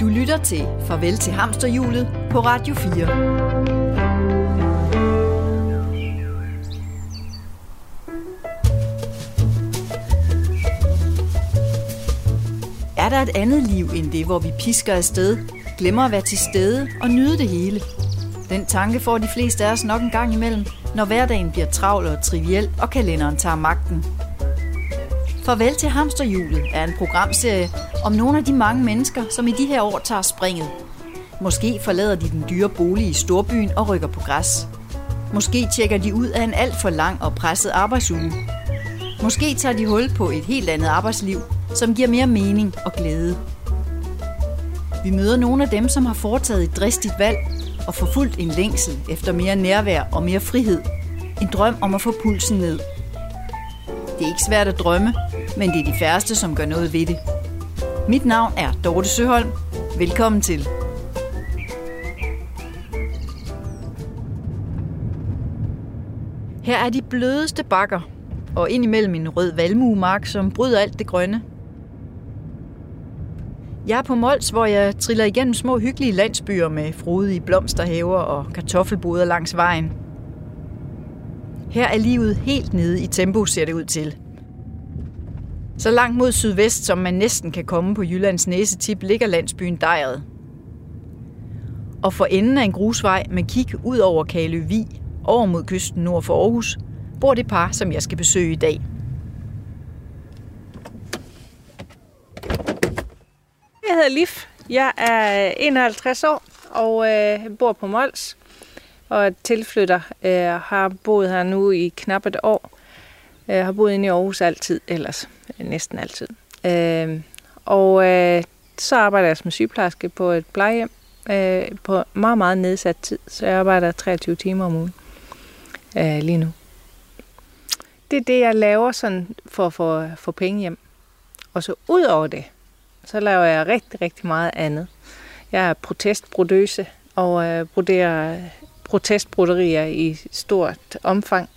Du lytter til Farvel til Hamsterhjulet på Radio 4. Er der et andet liv end det, hvor vi pisker afsted, glemmer at være til stede og nyde det hele? Den tanke får de fleste af os nok en gang imellem, når hverdagen bliver travl og triviel, og kalenderen tager magten. Farvel til Hamsterhjulet er en programserie om nogle af de mange mennesker, som i de her år tager springet. Måske forlader de den dyre bolig i storbyen og rykker på græs. Måske tjekker de ud af en alt for lang og presset arbejdsuge. Måske tager de hul på et helt andet arbejdsliv, som giver mere mening og glæde. Vi møder nogle af dem, som har foretaget et dristigt valg og forfulgt en længsel efter mere nærvær og mere frihed. En drøm om at få pulsen ned. Det er ikke svært at drømme, men det er de færreste, som gør noget ved det. Mit navn er Dorte Søholm. Velkommen til. Her er de blødeste bakker, og indimellem en rød valmuemark, som bryder alt det grønne. Jeg er på Mols, hvor jeg triller igennem små hyggelige landsbyer med frodige blomsterhaver og kartoffelboder langs vejen. Her er livet helt nede i tempo, ser det ud til. Så langt mod sydvest, som man næsten kan komme på Jyllands næsetip, ligger landsbyen Dejret. Og for enden af en grusvej med kig ud over Kalø Vig, over mod kysten nord for Aarhus, bor det par, som jeg skal besøge i dag. Jeg hedder Liv. Jeg er 51 år og bor på Mols. Og tilflytter, har boet her nu i knap et år. Har boet inde i Aarhus altid, ellers næsten altid. Så arbejder jeg som sygeplejerske på et plejehjem på meget, meget nedsat tid. Så jeg arbejder 23 timer om ugen lige nu. Det er det, jeg laver sådan for at få penge hjem. Og så ud over det, så laver jeg rigtig, rigtig meget andet. Jeg er protestbrodøse og broderer protestbroderier i stort omfang.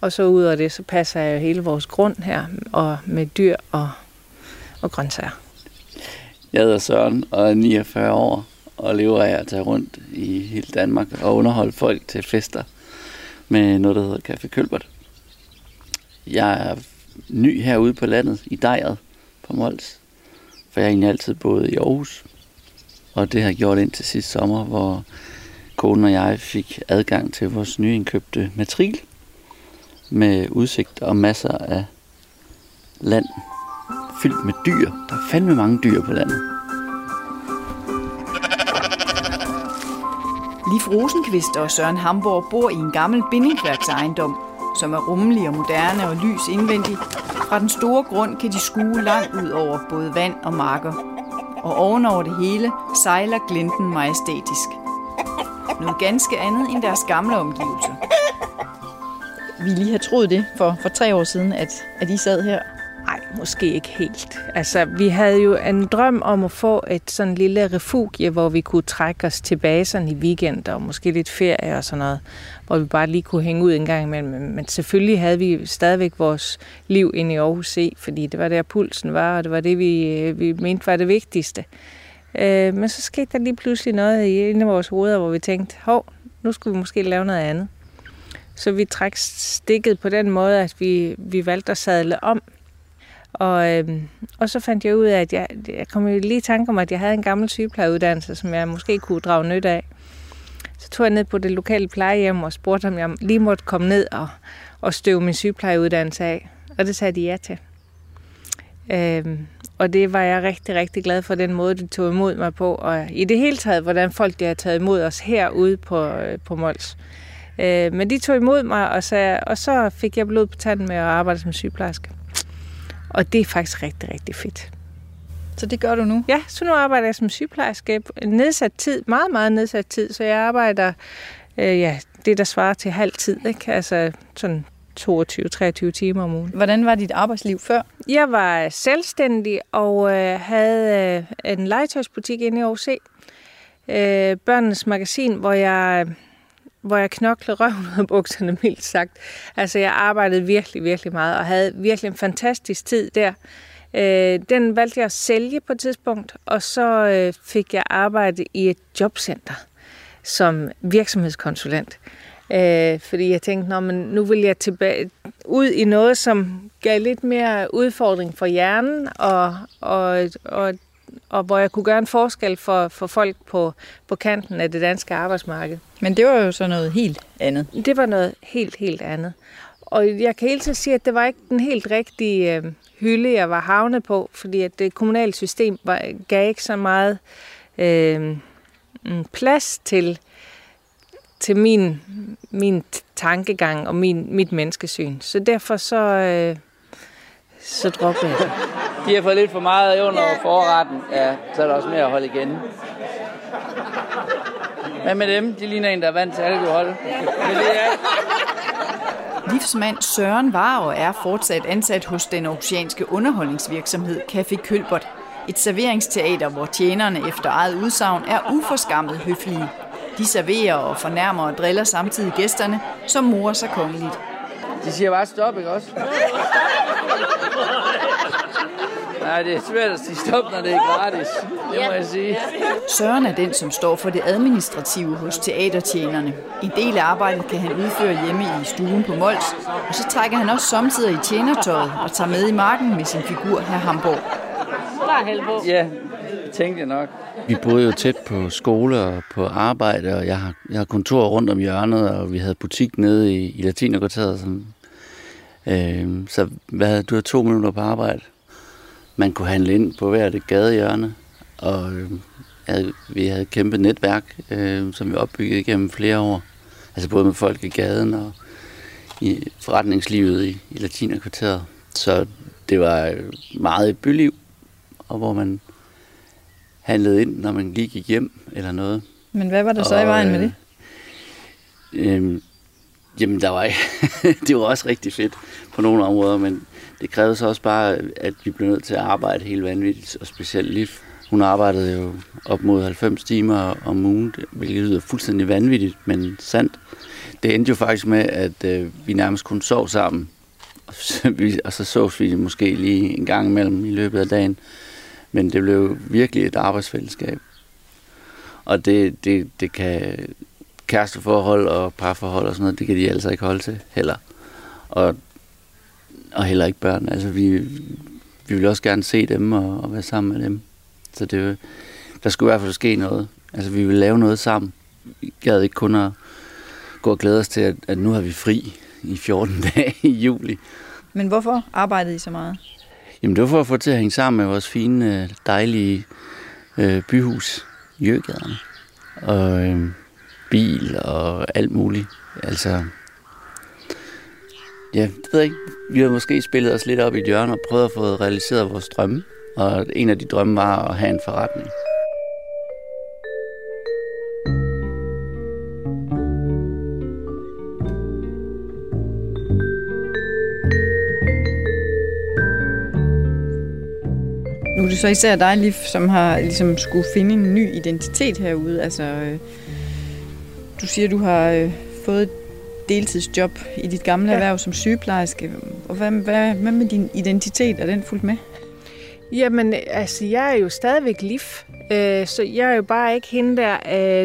Og så ud af det, så passer jeg hele vores grund her, og med dyr og grøntsager. Jeg hedder Søren og er 49 år, og lever af at tage rundt i hele Danmark og underholde folk til fester med noget, der hedder Café Kølbert. Jeg er ny herude på landet, i Dejret på Mols, for jeg har egentlig altid boet i Aarhus. Og det har jeg gjort indtil sidste sommer, hvor konen og jeg fik adgang til vores nyindkøbte matrikel med udsigt og masser af land fyldt med dyr. Der er fandme mange dyr på landet. Liv Rosenqvist og Søren Hamborg bor i en gammel bindingsværksejendom, som er rummelig og moderne og lys indvendigt. Fra den store grund kan de skue langt ud over både vand og marker. Og ovenover det hele sejler glinten majestætisk. Noget ganske andet end deres gamle omgivelser. Vi lige har troet det for 3 år siden, at I sad her. Nej, måske ikke helt. Altså, vi havde jo en drøm om at få et sådan lille refugie, hvor vi kunne trække os tilbage sådan i weekend og måske lidt ferie og sådan noget, hvor vi bare lige kunne hænge ud en gang imellem. Men selvfølgelig havde vi stadigvæk vores liv inde i Aarhus C, fordi det var der pulsen var, og det var det, vi mente var det vigtigste. Men så skete der lige pludselig noget inde i vores hoveder, hvor vi tænkte, hov, nu skulle vi måske lave noget andet. Så vi trak stikket på den måde, at vi valgte at sadle om. Og så fandt jeg ud af, at jeg kom lige i tanke om, at jeg havde en gammel sygeplejeuddannelse, som jeg måske kunne drage nyt af. Så tog jeg ned på det lokale plejehjem og spurgte, om jeg lige måtte komme ned og støve min sygeplejeuddannelse af. Og det sagde de ja til. Og det var jeg rigtig, rigtig glad for, den måde, de tog imod mig på. Og i det hele taget, hvordan folk de har taget imod os herude på Mols. Men de tog imod mig, og så fik jeg blod på tanden med at arbejde som sygeplejerske. Og det er faktisk rigtig, rigtig fedt. Så det gør du nu? Ja, så nu arbejder jeg som sygeplejerske. Nedsat tid, meget, meget nedsat tid. Så jeg arbejder det, der svarer til halv tid, ikke? Altså sådan 22-23 timer om ugen. Hvordan var dit arbejdsliv før? Jeg var selvstændig og havde en legetøjsbutik inde i Aarhus. Børnenes Magasin, hvor jeg knoklede røven ud af bukserne, mildt sagt. Altså, jeg arbejdede virkelig, virkelig meget og havde virkelig en fantastisk tid der. Den valgte jeg at sælge på et tidspunkt, og så fik jeg arbejde i et jobcenter som virksomhedskonsulent. Fordi jeg tænkte, nu vil jeg tilbage ud i noget, som gav lidt mere udfordring for hjernen, og hvor jeg kunne gøre en forskel for folk på kanten af det danske arbejdsmarked. Men det var jo så noget helt andet. Det var noget helt, helt andet. Og jeg kan hele tiden sige, at det var ikke den helt rigtige hylde, jeg var havnet på, fordi at det kommunale system gav ikke så meget plads til min tankegang og mit menneskesyn. Så derfor så droppede jeg det. De har fået lidt for meget under forretten. Ja, så er der også mere at holde igen. Hvad med dem? De ligner en, der er vant til alkohol. Livsmand Søren var og er fortsat ansat hos den aarhusianske underholdningsvirksomhed Café Kølbert. Et serveringsteater, hvor tjenerne efter eget udsagn er uforskammet høflige. De serverer og fornærmer og driller samtidig gæsterne, som morer sig kongeligt. De siger bare stop, ikke også? Nej, det er svært at sige stop, når det er gratis. Det må jeg sige. Søren er den, som står for det administrative hos teatertjenerne. En del af arbejdet kan han udføre hjemme i stuen på Mols, og så trækker han også samtidig i tjenertøjet og tager med i marken med sin figur, hr. Hamborg. Bare held på. Ja, tænkte jeg nok. Vi boede jo tæt på skole og på arbejde, og jeg har kontor rundt om hjørnet, og vi havde butik nede i Latinerkvarteret. Så du har 2 minutter på arbejde. Man kunne handle ind på hver det gadehjørne, og vi havde et kæmpe netværk, som vi opbyggede gennem flere år. Altså både med folk i gaden og i forretningslivet i Latinerkvarteret. Så det var meget et byliv, og hvor man handlede ind, når man gik hjem eller noget. Men hvad var der så i vejen med det? Jamen, der var ikke. Det var også rigtig fedt på nogle områder, men det krævede så også bare, at vi blev nødt til at arbejde helt vanvittigt, og specielt Liv. Hun arbejdede jo op mod 90 timer om ugen, hvilket lyder fuldstændig vanvittigt, men sandt. Det endte jo faktisk med, at vi nærmest kun sov sammen, og så sovs vi måske lige en gang imellem i løbet af dagen. Men det blev virkelig et arbejdsfællesskab. Og det kan kæresteforhold og parforhold og sådan noget, det kan de altså ikke holde til heller. Og heller ikke børn. Altså, vi ville også gerne se dem og være sammen med dem. Så der skulle i hvert fald ske noget. Altså, vi ville lave noget sammen. Vi gad ikke kun at gå og glæde os til, at nu har vi fri i 14 dage i juli. Men hvorfor arbejdede I så meget? Jamen, det var for at få til at hænge sammen med vores fine, dejlige byhus, Jørgaderne. Og bil og alt muligt. Altså, ja, det ved jeg ikke. Vi har måske spillet os lidt op i et hjørne og prøvet at få realiseret vores drømme. Og en af de drømme var at have en forretning. Nu er det så især dig, Liv, som har ligesom skulle finde en ny identitet herude. Altså, du siger, du har fået deltidsjob i dit gamle erhverv som sygeplejerske. Og hvad med din identitet? Er den fulgt med? Jamen, altså, jeg er jo stadigvæk Liv. Så jeg er jo bare ikke hende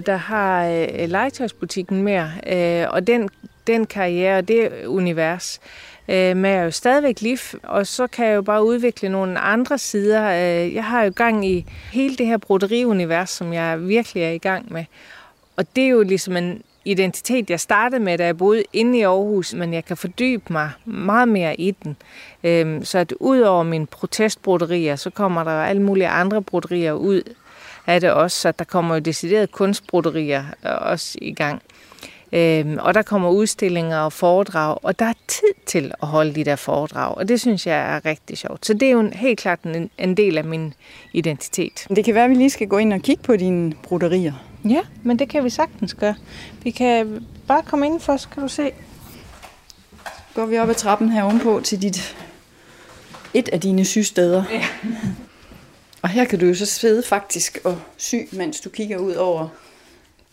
der har legetøjsbutikken mere. Og den karriere og det univers. Men jeg er jo stadigvæk Liv, og så kan jeg jo bare udvikle nogle andre sider. Jeg har jo gang i hele det her broderiunivers, som jeg virkelig er i gang med. Og det er jo ligesom en identitet, jeg startede med, da jeg boede inde i Aarhus, men jeg kan fordybe mig meget mere i den. Så at ud over mine protestbroderier, så kommer der alle mulige andre broderier ud af det også, så der kommer jo decideret kunstbroderier også i gang. Og der kommer udstillinger og foredrag, og der er tid til at holde de der foredrag, og det synes jeg er rigtig sjovt. Så det er jo helt klart en del af min identitet. Det kan være, at vi lige skal gå ind og kigge på dine broderier. Ja, men det kan vi sagtens gøre. Vi kan bare komme indenfor, så kan du se. Så går vi op ad trappen her ovenpå til et af dine systeder. Ja. Og her kan du jo så sidde faktisk og sy, mens du kigger ud over.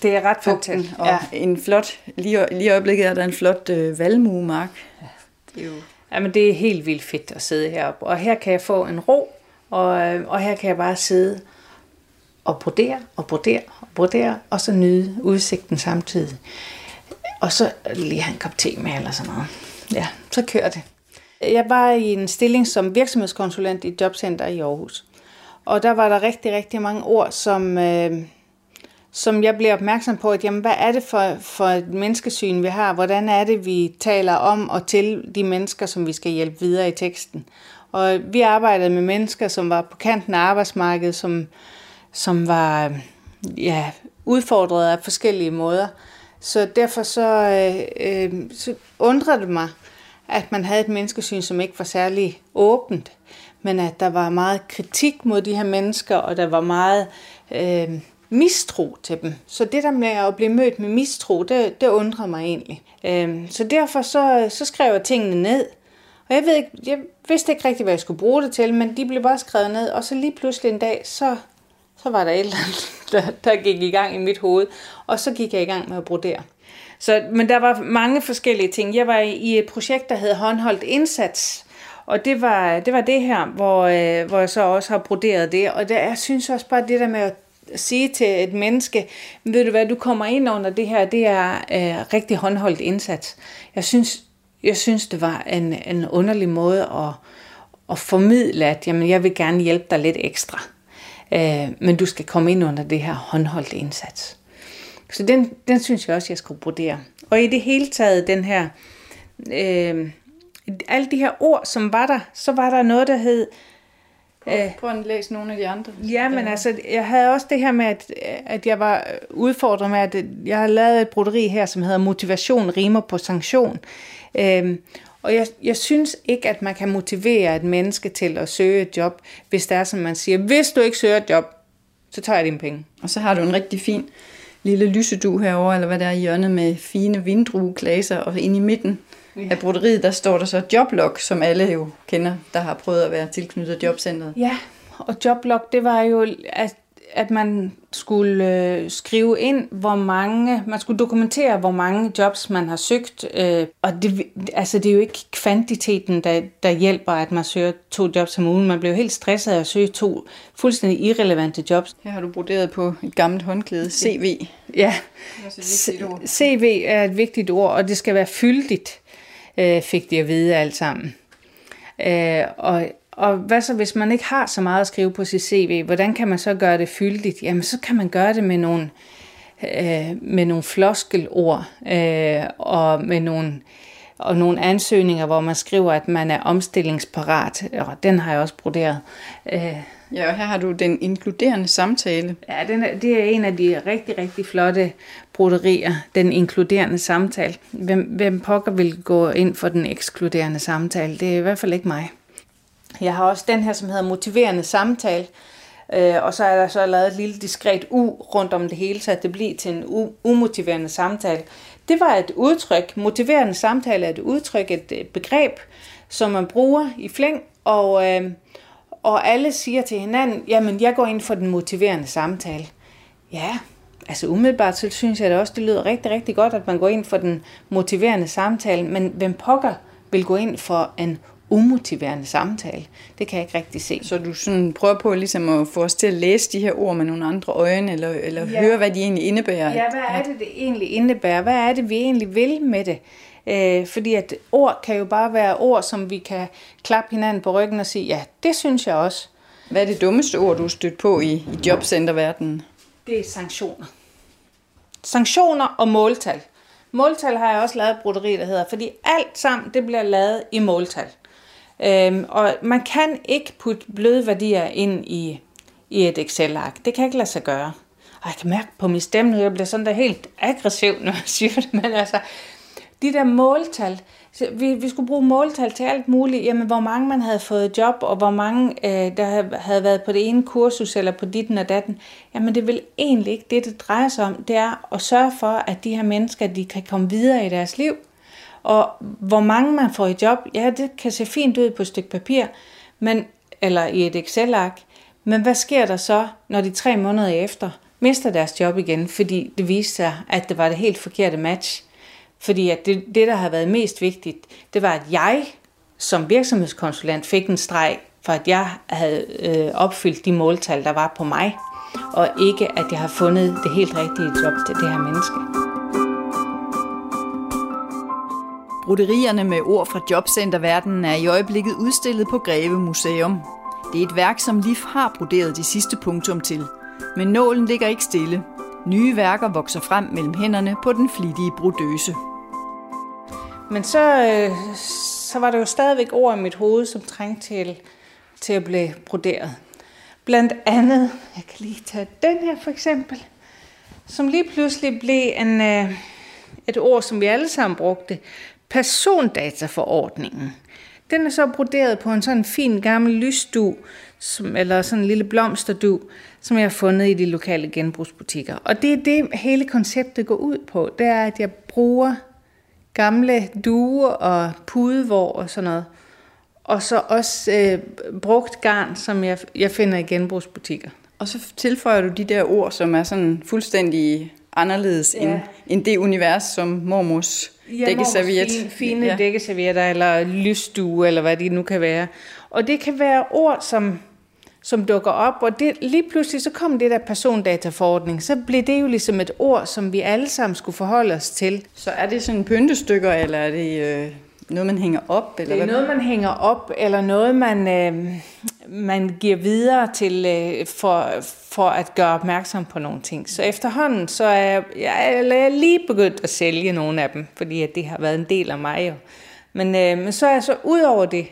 Det er ret fantastisk. Og en flot, lige i øjeblikket er der en flot valmuemark. Ja. Det er jo Jamen, det er helt vildt fedt at sidde heroppe. Og her kan jeg få en ro, og her kan jeg bare sidde og brodere, og så nyde udsigten samtidig. Og så lige have en kop te med eller sådan noget. Ja, så kører det. Jeg var i en stilling som virksomhedskonsulent i et jobcenter i Aarhus. Og der var der rigtig, rigtig mange ord, som jeg blev opmærksom på, at jamen, hvad er det for et menneskesyn, vi har? Hvordan er det, vi taler om og til de mennesker, som vi skal hjælpe videre i teksten? Og vi arbejdede med mennesker, som var på kanten af arbejdsmarkedet, som var udfordret af forskellige måder. Så derfor så undrede det mig, at man havde et menneskesyn, som ikke var særlig åbent, men at der var meget kritik mod de her mennesker, og der var meget mistro til dem. Så det der med at blive mødt med mistro, det undrede mig egentlig. Så derfor så skrev jeg tingene ned, og jeg vidste ikke rigtig, hvad jeg skulle bruge det til, men de blev bare skrevet ned, og så lige pludselig en dag, så var der et eller andet, der gik i gang i mit hoved, og så gik jeg i gang med at brodere. Så, men der var mange forskellige ting. Jeg var i et projekt, der hed Håndholdt Indsats, og det var det her, hvor jeg så også har broderet det, og jeg synes også bare det der med at sige til et menneske, ved du hvad, du kommer ind under det her, det er rigtig håndholdt indsats. Jeg synes det var en underlig måde at formidle, at jamen, jeg vil gerne hjælpe dig lidt ekstra, men du skal komme ind under det her håndholdt indsats. Så den synes jeg også, jeg skulle brodere. Og i det hele taget, den her, alle de her ord, som var der, så var der noget, der hed... Prøv at læse nogle af de andre. Ja, men altså, jeg havde også det her med, at jeg var udfordret med, at jeg har lavet et broderi her, som hedder Motivation rimer på sanktion. Og jeg synes ikke, at man kan motivere et menneske til at søge et job, hvis det er, som man siger, hvis du ikke søger et job, så tager jeg dine penge. Og så har du en rigtig fin lille lysedu herover, eller hvad der er i hjørnet med fine vindrueglaser, og inde i midten af broderiet, der står der så Joblog, som alle jo kender, der har prøvet at være tilknyttet jobcentret. Ja, og Joblog, det var jo, at man skulle skrive ind, man skulle dokumentere, hvor mange jobs man har søgt, og det er jo ikke kvantiteten, der hjælper, at man søger 2 jobs om ugen. Man bliver jo helt stresset af at søge 2 fuldstændig irrelevante jobs. Her har du broderet på et gammelt håndklæde, CV. Ja, CV er et vigtigt ord, og det skal være fyldigt, fik de at vide alt sammen. Og hvad så, hvis man ikke har så meget at skrive på sit CV? Hvordan kan man så gøre det fyldigt? Jamen, så kan man gøre det med nogle floskelord og med nogle ansøgninger, hvor man skriver, at man er omstillingsparat. Og den har jeg også broderet. Ja, og her har du den inkluderende samtale. Ja, det er en af de rigtig, rigtig flotte broderier, den inkluderende samtale. Hvem pokker vil gå ind for den ekskluderende samtale? Det er i hvert fald ikke mig. Jeg har også den her, som hedder Motiverende Samtale, og så er der så lavet et lille diskret U rundt om det hele, så det bliver til en umotiverende samtale. Det var et udtryk. Motiverende samtale er et udtryk, et begreb, som man bruger i flæng, og alle siger til hinanden, jamen jeg går ind for den motiverende samtale. Ja, altså umiddelbart så synes jeg da også, det lyder rigtig, rigtig godt, at man går ind for den motiverende samtale, men hvem pokker vil gå ind for en umotiverende samtale? Det kan jeg ikke rigtig se. Så du sådan prøver på ligesom at få os til at læse de her ord med nogle andre øjne, eller høre, hvad de egentlig indebærer. Ja, hvad er det egentlig indebærer? Hvad er det, vi egentlig vil med det? Fordi at ord kan jo bare være ord, som vi kan klappe hinanden på ryggen og sige, ja, det synes jeg også. Hvad er det dummeste ord, du har stødt på i jobcenterverdenen? Det er sanktioner. Sanktioner og måltal. Måltal har jeg også lavet et broderi, der hedder, fordi alt sammen, det bliver lavet i måltal. Og man kan ikke putte bløde værdier ind i et Excel-ark. Det kan ikke lade sig gøre. Og jeg kan mærke på min stemme nu, jeg bliver sådan der helt aggressiv, når jeg siger det. Men altså, de der måltal, vi skulle bruge måltal til alt muligt. Jamen, hvor mange man havde fået job, og hvor mange der havde været på det ene kursus, eller på ditten og datten. Jamen, det er vel egentlig ikke det drejer sig om. Det er at sørge for, at de her mennesker, de kan komme videre i deres liv. Og hvor mange man får i job, ja, det kan se fint ud på et stykke papir, eller i et Excel-ark. Men hvad sker der så, når de 3 måneder efter mister deres job igen, fordi det viste sig, at det var det helt forkerte match? Fordi at det, der har været mest vigtigt, det var, at jeg som virksomhedskonsulent fik en streg, for at jeg havde opfyldt de måltal, der var på mig, og ikke at jeg har fundet det helt rigtige job til det her menneske. Broderierne med ord fra jobcenterverdenen er i øjeblikket udstillet på Greve Museum. Det er et værk, som Liv har broderet de sidste punktum til. Men nålen ligger ikke stille. Nye værker vokser frem mellem hænderne på den flittige brodøse. Men så var der jo stadigvæk ord i mit hoved, som trængte til at blive broderet. Blandt andet, jeg kan lige tage den her for eksempel, som lige pludselig blev et ord, som vi alle sammen brugte, persondataforordningen. Den er så broderet på en sådan fin gammel lysdug, eller sådan en lille blomsterdug, som jeg har fundet i de lokale genbrugsbutikker. Og det er det, hele konceptet går ud på. Det er, at jeg bruger gamle duer og pudevår og sådan noget. Og så også brugt garn, som jeg finder i genbrugsbutikker. Og så tilføjer du de der ord, som er sådan fuldstændig anderledes end det univers, som mormors dækkeserviet. Fine dækkeservietter eller lysstue, eller hvad det nu kan være. Og det kan være ord, som dukker op, og det, lige pludselig så kom det der persondataforordning, så blev det jo ligesom et ord, som vi alle sammen skulle forholde os til. Så er det sådan pyntestykker, eller er det noget, man hænger op? Eller det er hvad? Noget, man hænger op, eller noget, man giver videre til for at gøre opmærksom på nogle ting. Så efterhånden, så er jeg lige begyndt at sælge nogle af dem, fordi at det har været en del af mig jo. Men så er jeg så ud over det,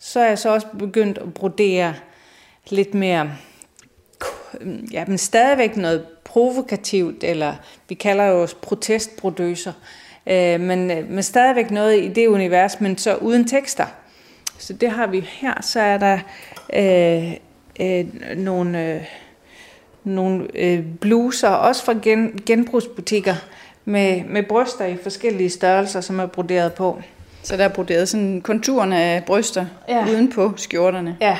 så er jeg så også begyndt at brodere lidt mere, ja, men stadigvæk noget provokativt, eller vi kalder jo os protestbrodøser, men stadigvæk noget i det univers, men så uden tekster. Så det har vi her, så er der nogle bluser, også fra genbrugsbutikker, med bryster i forskellige størrelser, som er broderet på. Så der er broderet sådan konturerne af bryster uden på skjorterne? Ja.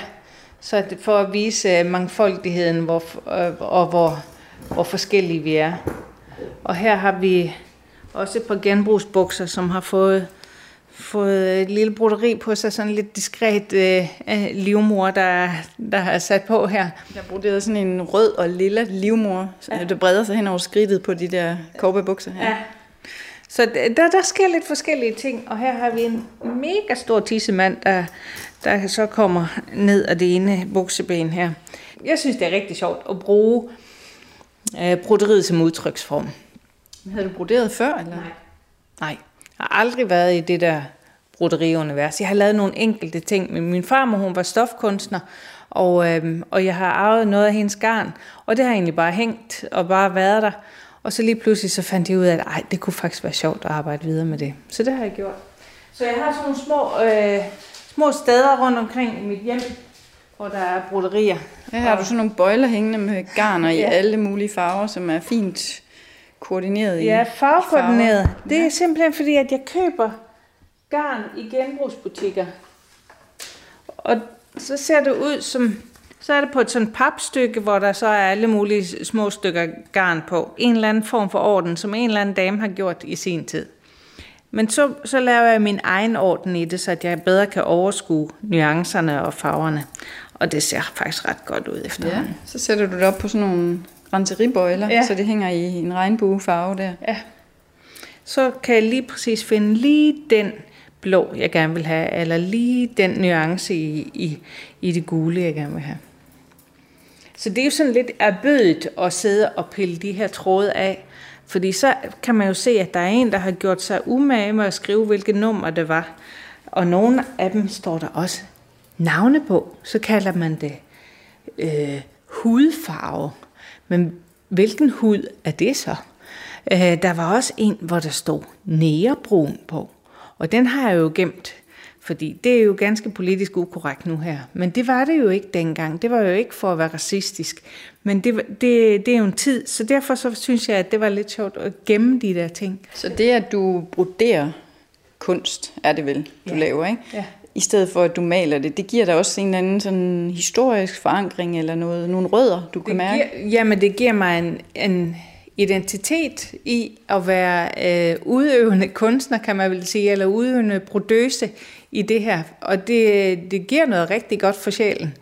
Så for at vise mangfoldigheden, hvor forskellige vi er. Og her har vi også et par genbrugsbukser, som har fået et lille broderi på sig, sådan lidt diskret livmor, der er sat på her. Der er broderet sådan en rød og lilla livmor, der breder sig hen over skridtet på de der cowboybukser her. Ja. Så der sker lidt forskellige ting, og her har vi en mega stor tissemand, der så kommer ned af det ene bukseben her. Jeg synes, det er rigtig sjovt at bruge broderiet som udtryksform. Havde du broderet før? Eller? Nej, jeg har aldrig været i det der broderiunivers. Jeg har lavet nogle enkelte ting, men min farmor, hun var stofkunstner, og jeg har arvet noget af hendes garn, og det har egentlig bare hængt og bare været der. Og så lige pludselig så fandt jeg ud af, at det kunne faktisk være sjovt at arbejde videre med det. Så det har jeg gjort. Så jeg har sådan nogle små steder rundt omkring i mit hjem, hvor der er broderier. Her har du sådan nogle bøjler hængende med garner i alle mulige farver, som er fint koordineret. Ja, farvekoordineret. Det er simpelthen fordi, at jeg køber garn i genbrugsbutikker. Og så ser det ud som... Så er det på et sådan papstykke, hvor der så er alle mulige små stykker garn på. En eller anden form for orden, som en eller anden dame har gjort i sin tid. Men så laver jeg min egen orden i det, så at jeg bedre kan overskue nuancerne og farverne. Og det ser faktisk ret godt ud efterhånden. Ja, så sætter du det op på sådan nogle renseribøjler, så det hænger i en regnbuefarve der. Ja. Så kan jeg lige præcis finde lige den blå, jeg gerne vil have, eller lige den nuance i det gule, jeg gerne vil have. Så det er jo sådan lidt erbødigt at sidde og pille de her tråde af, fordi så kan man jo se, at der er en, der har gjort sig umage med at skrive, hvilket nummer det var. Og nogle af dem står der også navne på. Så kalder man det hudfarve. Men hvilken hud er det så? Der var også en, hvor der stod nærebrun på. Og den har jeg jo gemt, fordi det er jo ganske politisk ukorrekt nu her. Men det var det jo ikke dengang. Det var jo ikke for at være racistisk. Men det er jo en tid, så derfor så synes jeg, at det var lidt sjovt at gemme de der ting. Så det, at du broderer kunst, er det vel, du laver, ikke? Ja. I stedet for, at du maler det. Det giver dig også en eller anden sådan historisk forankring eller noget, nogle rødder, du kan mærke. Jamen, det giver mig en identitet i at være udøvende kunstner, kan man vel sige, eller udøvende brodøse i det her, og det giver noget rigtig godt for sjælen.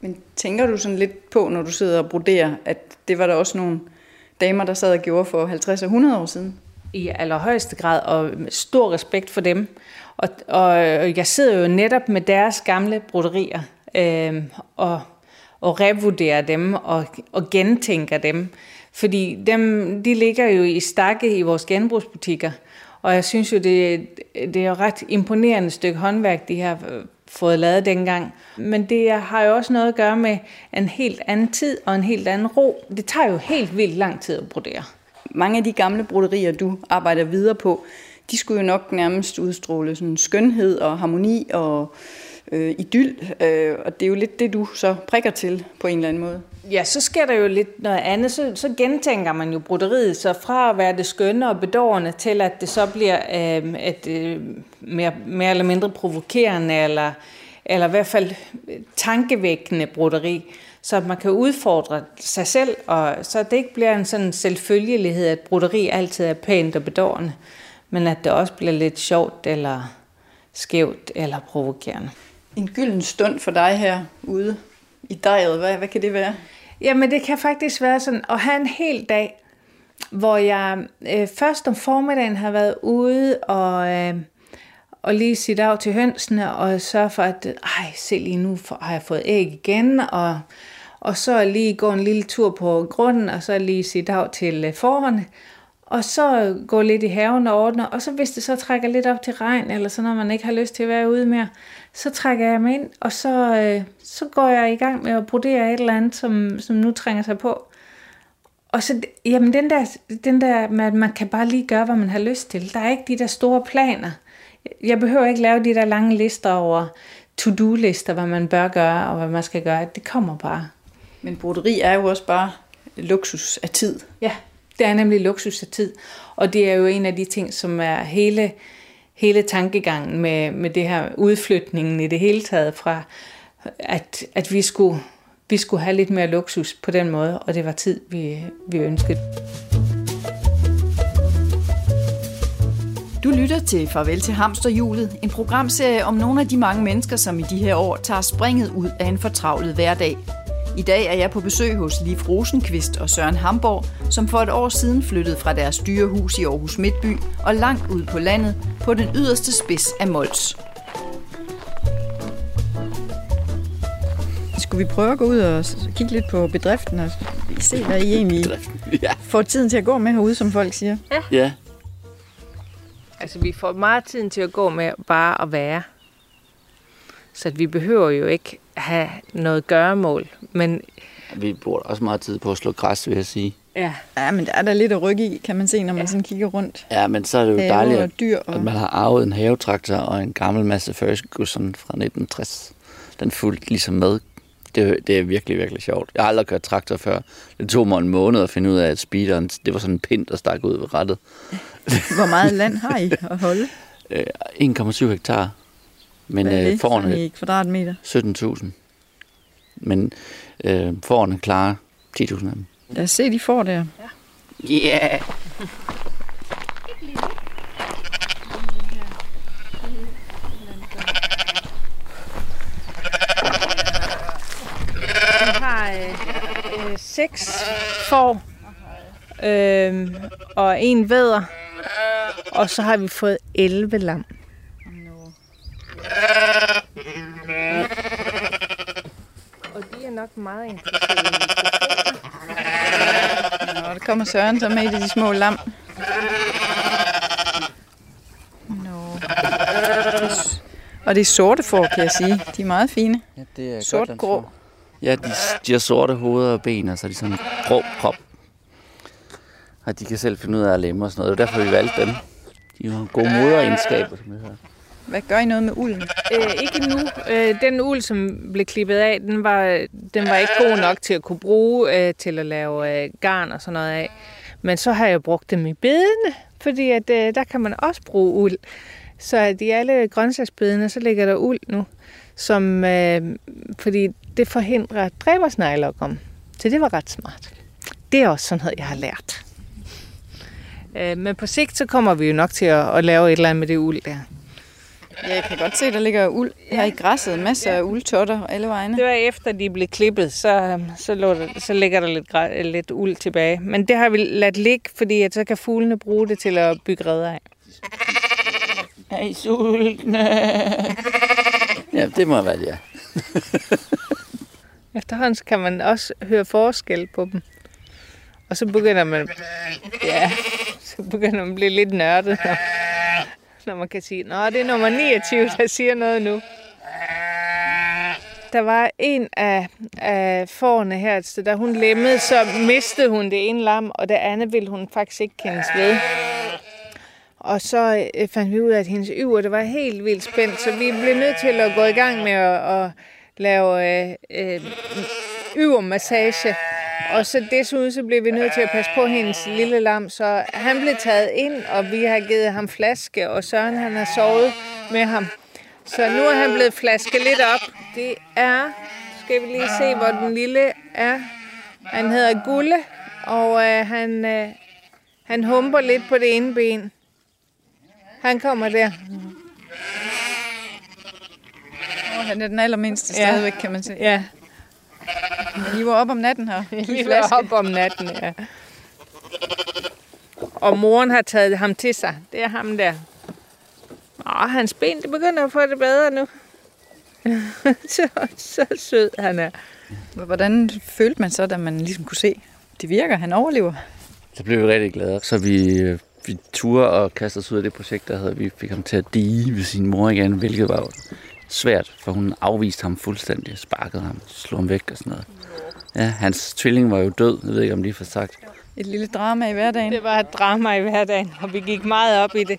Men tænker du sådan lidt på, når du sidder og broderer, at det var der også nogle damer, der sad og gjorde for 50 og 100 år siden? I allerhøjeste grad, og stor respekt for dem. Og jeg sidder jo netop med deres gamle broderier og revurderer dem og gentænker dem. Fordi de ligger jo i stakke i vores genbrugsbutikker. Og jeg synes jo, det er jo ret imponerende stykke håndværk, de har fået lavet dengang. Men det har jo også noget at gøre med en helt anden tid og en helt anden ro. Det tager jo helt vildt lang tid at brodere. Mange af de gamle broderier, du arbejder videre på, de skulle jo nok nærmest udstråle sådan skønhed og harmoni og idyl. Og det er jo lidt det, du så prikker til på en eller anden måde. Ja, så sker der jo lidt noget andet. Så gentænker man jo broderiet. Så fra at være det skønne og bedårende til, at det så bliver mere eller mindre provokerende eller i hvert fald tankevækkende broderi, så man kan udfordre sig selv, og så det ikke bliver en sådan selvfølgelighed, at broderi altid er pænt og bedårende, men at det også bliver lidt sjovt eller skævt eller provokerende. En gylden stund for dig her ude i Dejret, hvad kan det være? Jamen det kan faktisk være sådan at have en hel dag, hvor jeg først om formiddagen har været ude og lige sige dag til hønsene, og sørge for, at se lige nu har jeg fået æg igen, og så lige gå en lille tur på grunden, og så lige sige dag til fårene, og så gå lidt i haven og ordne, og så hvis det så trækker lidt op til regn, eller så når man ikke har lyst til at være ude mere, så trækker jeg mig ind, og så går jeg i gang med at brodere et eller andet, som nu trænger sig på. Og så, jamen den der man kan bare lige gøre, hvad man har lyst til. Der er ikke de der store planer. Jeg behøver ikke lave de der lange lister over to-do-lister, hvad man bør gøre og hvad man skal gøre. Det kommer bare. Men broderi er jo også bare luksus af tid. Ja, det er nemlig luksus af tid. Og det er jo en af de ting, som er hele tankegangen med det her udflytningen i det hele taget fra, at vi skulle have lidt mere luksus på den måde, og det var tid, vi ønskede. Du lytter til Farvel til Hamsterhjulet, en programserie om nogle af de mange mennesker, som i de her år tager springet ud af en fortravlet hverdag. I dag er jeg på besøg hos Liv Rosenqvist og Søren Hamborg, som for et år siden flyttede fra deres dyre hus i Aarhus Midtby og langt ud på landet på den yderste spids af Mols. Skulle vi prøve at gå ud og kigge lidt på bedriften og se, hvad I egentlig får tiden til at gå med herude, som folk siger? Ja. Altså, vi får meget tiden til at gå med bare at være. Så vi behøver jo ikke have noget gøremål, men... Vi bruger også meget tid på at slå græs, vil jeg sige. Ja, men der er der lidt at rykke i, kan man se, når man sådan kigger rundt. Ja, men så er det jo dejligt, at man har arvet en havetraktor og en gammel masse Ferguson fra 1960. Den fulgte ligesom med. Det er virkelig, virkelig sjovt. Jeg har aldrig kørt traktor før. Det tog mig en måned at finde ud af, at speederen, det var sådan en pind, der stak ud ved rattet. Hvor meget land har I at holde? 1,7 hektar. Men fårene i kvadratmeter? 17.000. Men fårene klarer 10.000 af dem. Lad os se de får der. Ja. Seks får og en vædder, og så har vi fået 11 lam. Og de er nok meget interesserede. Nå, der kommer Søren så med i de små lam. Og det er sorte får, kan jeg sige. De er meget fine. Ja, det er sort-grå. Ja, de har sorte hoveder og ben, og så er de sådan en grå krop. Og de kan selv finde ud af at lemme og sådan noget. Det er derfor, vi valgte dem. De har gode moderegenskaber. Hvad gør I noget med ulden? Ikke nu. Den uld, som blev klippet af, den var ikke god nok til at kunne bruge til at lave garn og sådan noget af. Men så har jeg brugt dem i bedene, fordi at, der kan man også bruge uld. Så i alle grøntsagsbedene, så ligger der uld nu. Som, fordi det forhindrer dræbersnegle at komme. Så det var ret smart. Det er også sådan noget, jeg har lært. Men på sigt, så kommer vi jo nok til at lave et eller andet med det uld der. Ja, jeg kan godt se, der ligger uld her i græsset. Masser af uldtotter alle vegne. Det var efter, de blev klippet, så ligger der lidt uld tilbage. Men det har vi ladt ligge, fordi at så kan fuglene bruge det til at bygge reder af. Er I sultne? Ja, det må være det, ja. Efterhånden kan man også høre forskel på dem. Og så begynder man, at blive lidt nørdet, når man kan sige, nå, det er nummer 29, der siger noget nu. Der var en af fårene her et sted, da hun lemmede, så mistede hun det ene lam, og det andet ville hun faktisk ikke kendes ved. Og så fandt vi ud af, at hendes yver, det var helt vildt spændt, så vi blev nødt til at gå i gang med at lave yvermassage. Og så desuden så blev vi nødt til at passe på hendes lille lam, så han blev taget ind, og vi har givet ham flaske, og Søren han har sovet med ham. Så nu er han blevet flasket lidt op. Det er, skal vi lige se, hvor den lille er. Han hedder Gulle, og han humper lidt på det ene ben. Han kommer der. Han er den allermindste stadigvæk, kan man sige. Ja. Men I var op om natten her. I var op om natten, ja. Og moren har taget ham til sig. Det er ham der. Åh, hans ben, det begynder at få det bedre nu. så sød han er. Hvordan følte man så, da man ligesom kunne se, det virker, han overlever? Så blev vi rigtig glade, så vi turde og kastede os ud af det projekt, der havde vi fik ham til at dige ved sin mor igen, hvilket var svært, for hun afviste ham fuldstændig, sparkede ham, slog ham væk og sådan noget. Ja, hans tvilling var jo død, jeg ved ikke om lige for sagt. Et lille drama i hverdagen. Det var et drama i hverdagen, og vi gik meget op i det.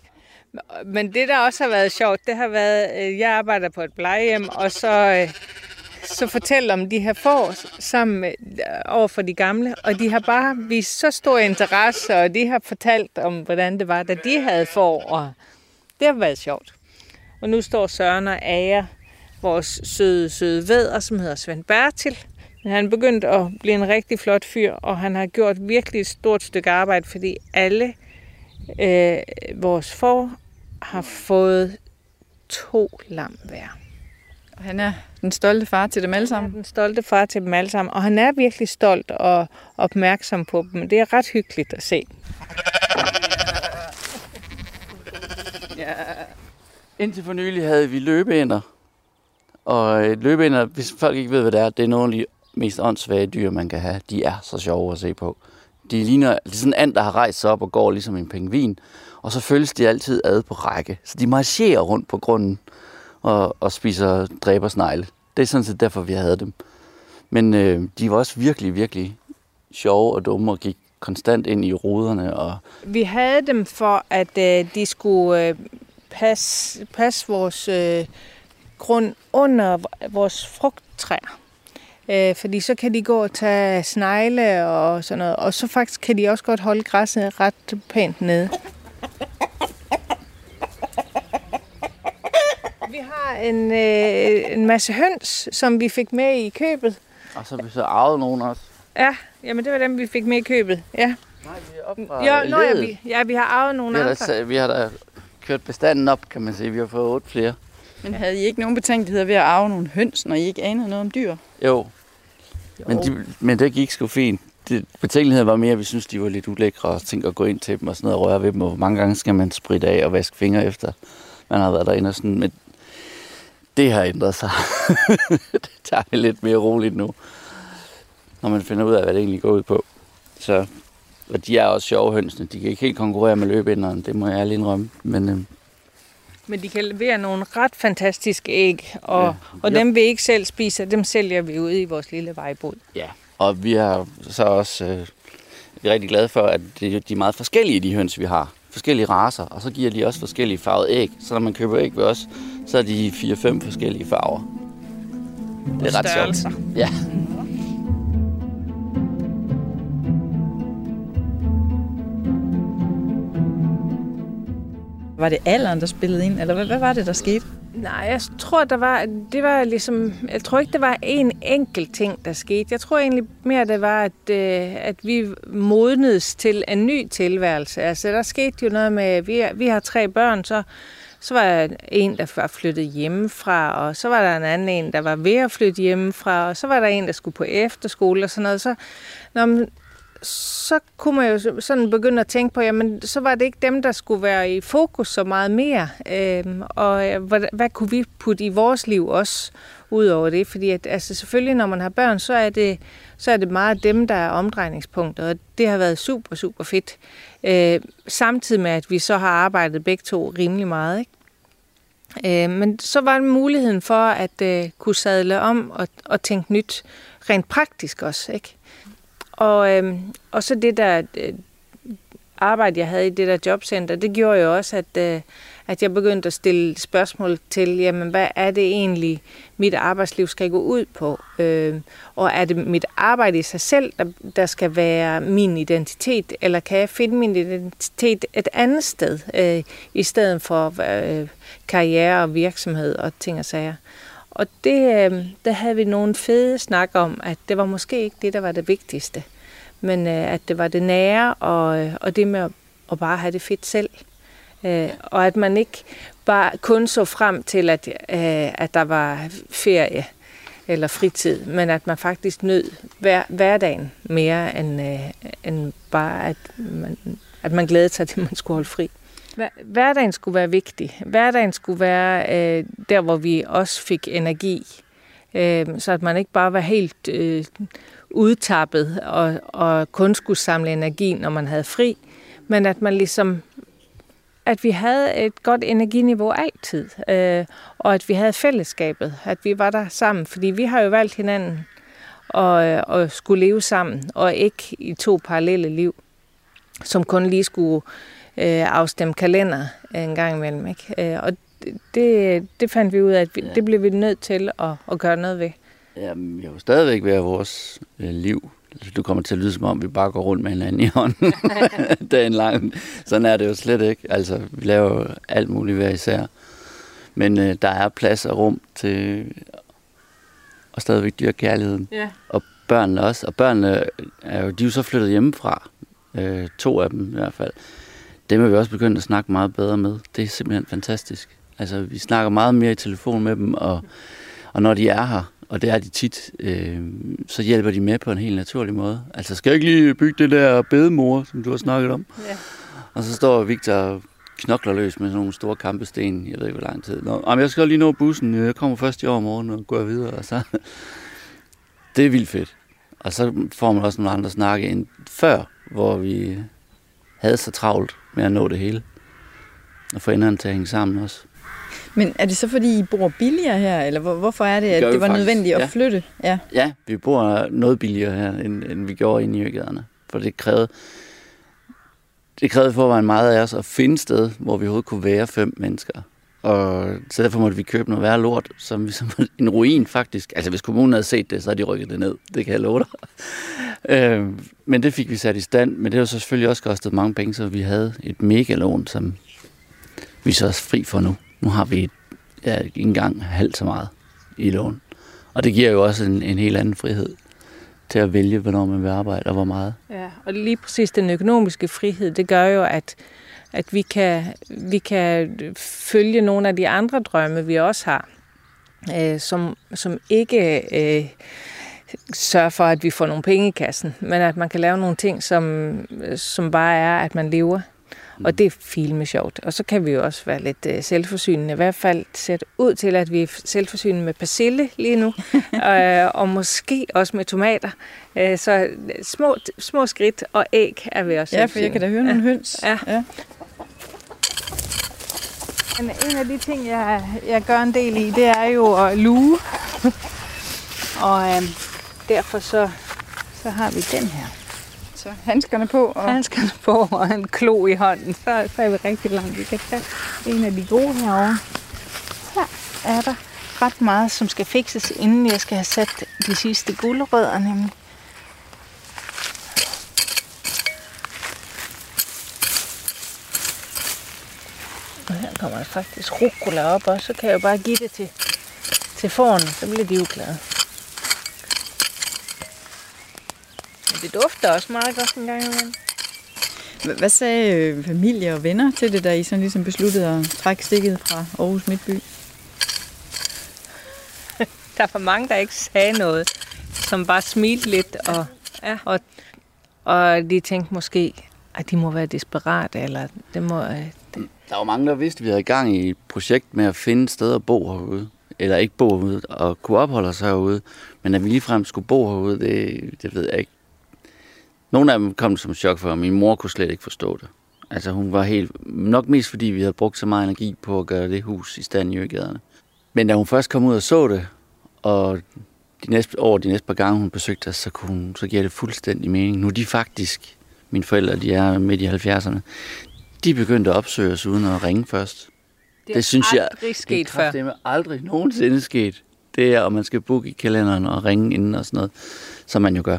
Men det, der også har været sjovt, det har været, jeg arbejder på et plejehjem, og så fortæller om de her får sammen over for de gamle, og de har bare vist så stor interesse, og de har fortalt om, hvordan det var, da de havde får, og det har været sjovt. Og nu står Søren og ærer vores søde, søde vædder, som hedder Svend Bertil. Men han er begyndt at blive en rigtig flot fyr, og han har gjort virkelig et stort stykke arbejde, fordi alle vores får har fået 2 lam hver. Og han er den stolte far til dem alle sammen? Han er den stolte far til dem alle sammen, og han er virkelig stolt og opmærksom på dem. Det er ret hyggeligt at se. Ja. Indtil for nylig havde vi løbeænder, og løbeænder, hvis folk ikke ved, hvad det er, det er nogle af de mest åndssvage dyr, man kan have. De er så sjove at se på. Det er sådan en and, der har rejst sig op og går ligesom en pingvin, og så følges de altid ad på række. Så de marcherer rundt på grunden og spiser dræbersnegle. Det er sådan set derfor, vi havde dem. Men de var også virkelig, virkelig sjove og dumme og gik konstant ind i ruderne. Og vi havde dem for, at de skulle passe vores grund under vores frugttræer. Fordi så kan de gå og tage snegle og sådan noget. Og så faktisk kan de også godt holde græsset ret pænt nede. Vi har en masse høns, som vi fik med i købet. Og så har vi så arvet nogen også. Ja, jamen det var dem, vi fik med i købet. Ja. Nej, vi er oppe fra ledet. Ja, vi har arvet nogen andre. Vi har da kørt bestanden op, kan man sige. Vi har fået 8 flere. Men havde I ikke nogen betænkeligheder ved at arve nogle høns, når I ikke anede noget om dyr? Jo. Men det gik sgu fint. Betænkeligheden var mere, at vi syntes, de var lidt ulækre og tænkte at gå ind til dem og sådan noget og røre ved dem. Og hvor mange gange skal man spritte af og vaske fingre efter, man har været derinde og sådan. Men det har ændret sig. Det tager vi lidt mere roligt nu, når man finder ud af, hvad det egentlig går ud på. Så, og de er også sjove hønsene. De kan ikke helt konkurrere med løbeænderen, det må jeg ærligt indrømme. Men de kan levere nogle ret fantastiske æg, og dem vi ikke selv spiser, dem sælger vi ude i vores lille vejbod. Ja, og vi er så også vi er rigtig glade for, at de er meget forskellige, de høns, vi har. Forskellige racer, og så giver de også forskellige farvede æg. Så når man køber æg ved os, så er de 4-5 forskellige farver. Det er ret sjovt. Ja. Var det alderen, der spillede ind, eller hvad var det, der skete? Nej, jeg tror, jeg tror ikke, det var en enkelt ting, der skete. Jeg tror egentlig mere, det var, at vi modnedes til en ny tilværelse. Altså, der skete jo noget med, vi har 3 børn, så Så var der en, der var flyttet hjemmefra, og så var der en anden en, der var ved at flytte hjemmefra, og så var der en, der skulle på efterskole og sådan noget. Så kunne man jo sådan begynde at tænke på, jamen så var det ikke dem, der skulle være i fokus så meget mere. Og hvad kunne vi putte i vores liv også ud over det? Fordi at, altså, selvfølgelig, når man har børn, så er det meget dem, der er omdrejningspunkter, og det har været super, super fedt. Samtidig med, at vi så har arbejdet begge to rimelig meget, ikke? Men så var det muligheden for at kunne sadle om og tænke nyt rent praktisk også, ikke? Og så det der arbejde, jeg havde i det der jobcenter, det gjorde jo også, at jeg begyndte at stille spørgsmål til, jamen hvad er det egentlig, mit arbejdsliv skal gå ud på? Og er det mit arbejde i sig selv, der skal være min identitet, eller kan jeg finde min identitet et andet sted, i stedet for karriere og virksomhed og ting og sager? Og det, der havde vi nogle fede snak om, at det var måske ikke det, der var det vigtigste, men at det var det nære og det med at bare have det fedt selv. Og at man ikke bare kun så frem til, at der var ferie eller fritid, men at man faktisk nød hverdagen mere, end bare at man glædede sig til, at man skulle holde fri. Hverdagen skulle være vigtig. Hverdagen skulle være der, hvor vi også fik energi. Så at man ikke bare var helt udtappet og kun skulle samle energi, når man havde fri. Men at man ligesom, at vi havde et godt energiniveau altid. Og at vi havde fællesskabet. At vi var der sammen. Fordi vi har jo valgt hinanden og skulle leve sammen. Og ikke i to parallelle liv, som kun lige skulle afstemme kalender en gang imellem, ikke? Og det fandt vi ud af, at det blev vi nødt til at gøre noget ved. Jamen, jeg vil stadigvæk være vores liv. Du kommer til at lyde, som om vi bare går rundt med hinanden i hånden dagen lang. Sådan er det jo slet ikke. Altså, vi laver jo alt muligt hver især. Men der er plads og rum til at stadigvæk dyrke kærligheden. Yeah. Og børnene også. Og børnene er jo så flyttet hjemmefra. 2 af dem i hvert fald. Dem er vi også begyndt at snakke meget bedre med. Det er simpelthen fantastisk. Altså, vi snakker meget mere i telefon med dem, og når de er her, og det er de tit, så hjælper de med på en helt naturlig måde. Altså, skal jeg ikke lige bygge det der bedemor, som du har snakket om? Ja. Og så står Victor og knokler løs med sådan nogle store kampesten, jeg ved ikke hvor lang tid. Nå, jeg skal lige nå bussen, jeg kommer først i overmorgen og går videre. Og så. Det er vildt fedt. Og så får man også nogle andre snakke end før, hvor vi havde så travlt med at nå det hele. Og få enderne til at hænge sammen også. Men er det så, fordi I bor billigere her? Eller hvorfor er det, at det var faktisk nødvendigt at flytte? Ja. Ja, vi bor noget billigere her, end vi gjorde inde i Jørgaderne. For det krævede forvejen meget af os at finde et sted, hvor vi overhovedet kunne være 5 mennesker. Og så derfor måtte vi købe noget værre lort, som var en ruin faktisk. Altså, hvis kommunen havde set det, så havde de rykket det ned. Det kan jeg love dig. Men det fik vi sat i stand. Men det har så selvfølgelig også kostet mange penge, så vi havde et megalån, som vi så er fri for nu. Nu har vi ikke engang halvt så meget i lån. Og det giver jo også en helt anden frihed til at vælge, hvornår man vil arbejde og hvor meget. Ja, og lige præcis den økonomiske frihed, det gør jo, at vi kan følge nogle af de andre drømme, vi også har, som ikke sørger for, at vi får nogle penge i kassen, men at man kan lave nogle ting, som bare er, at man lever. Og det er filme sjovt. Og så kan vi jo også være lidt selvforsynende. I hvert fald sætte ud til, at vi er selvforsynende med persille lige nu. Og måske også med tomater. Så små skridt og æg er vi også. Ja, for jeg kan da høre nogle høns. Ja. Ja. En af de ting, jeg gør en del i, det er jo at luge. Og derfor så har vi den her. Så handskerne på og en klo i hånden, så er vi rigtig langt. Vi kan tage en af de gode herovre. Her er der ret meget, som skal fikses, inden jeg skal have sat de sidste gulerødder, nemlig. Og her kommer der faktisk rucola op, og så kan jeg jo bare give det til fårene, så bliver de jo glade. Det dufter også meget godt en gang imellem. Hvad sagde familie og venner til det, der I sådan ligesom besluttede at trække stikket fra Aarhus Midtby? Der var mange, der ikke sagde noget, som bare smilte lidt, og de tænkte måske, at de må være desperate, eller det må... Der var mange, der vidste, at vi havde gang i et projekt med at finde steder at bo herude, eller ikke bo herude, og kunne opholde sig herude, men at vi ligefrem skulle bo herude, det ved jeg ikke. Nogle af dem kom som chok for, og min mor kunne slet ikke forstå det. Altså hun var helt... Nok mest fordi vi havde brugt så meget energi på at gøre det hus i stand i Jørgaderne. Men da hun først kom ud og så det, og de næste par gange hun besøgte os, så giver det fuldstændig mening. Nu de faktisk, mine forældre, de er midt i 70'erne, de begyndte at opsøge os uden at ringe først. Det synes jeg sket før. Det er aldrig nogensinde sket. Det er, og man skal booke i kalenderen og ringe inden og sådan noget, som man jo gør.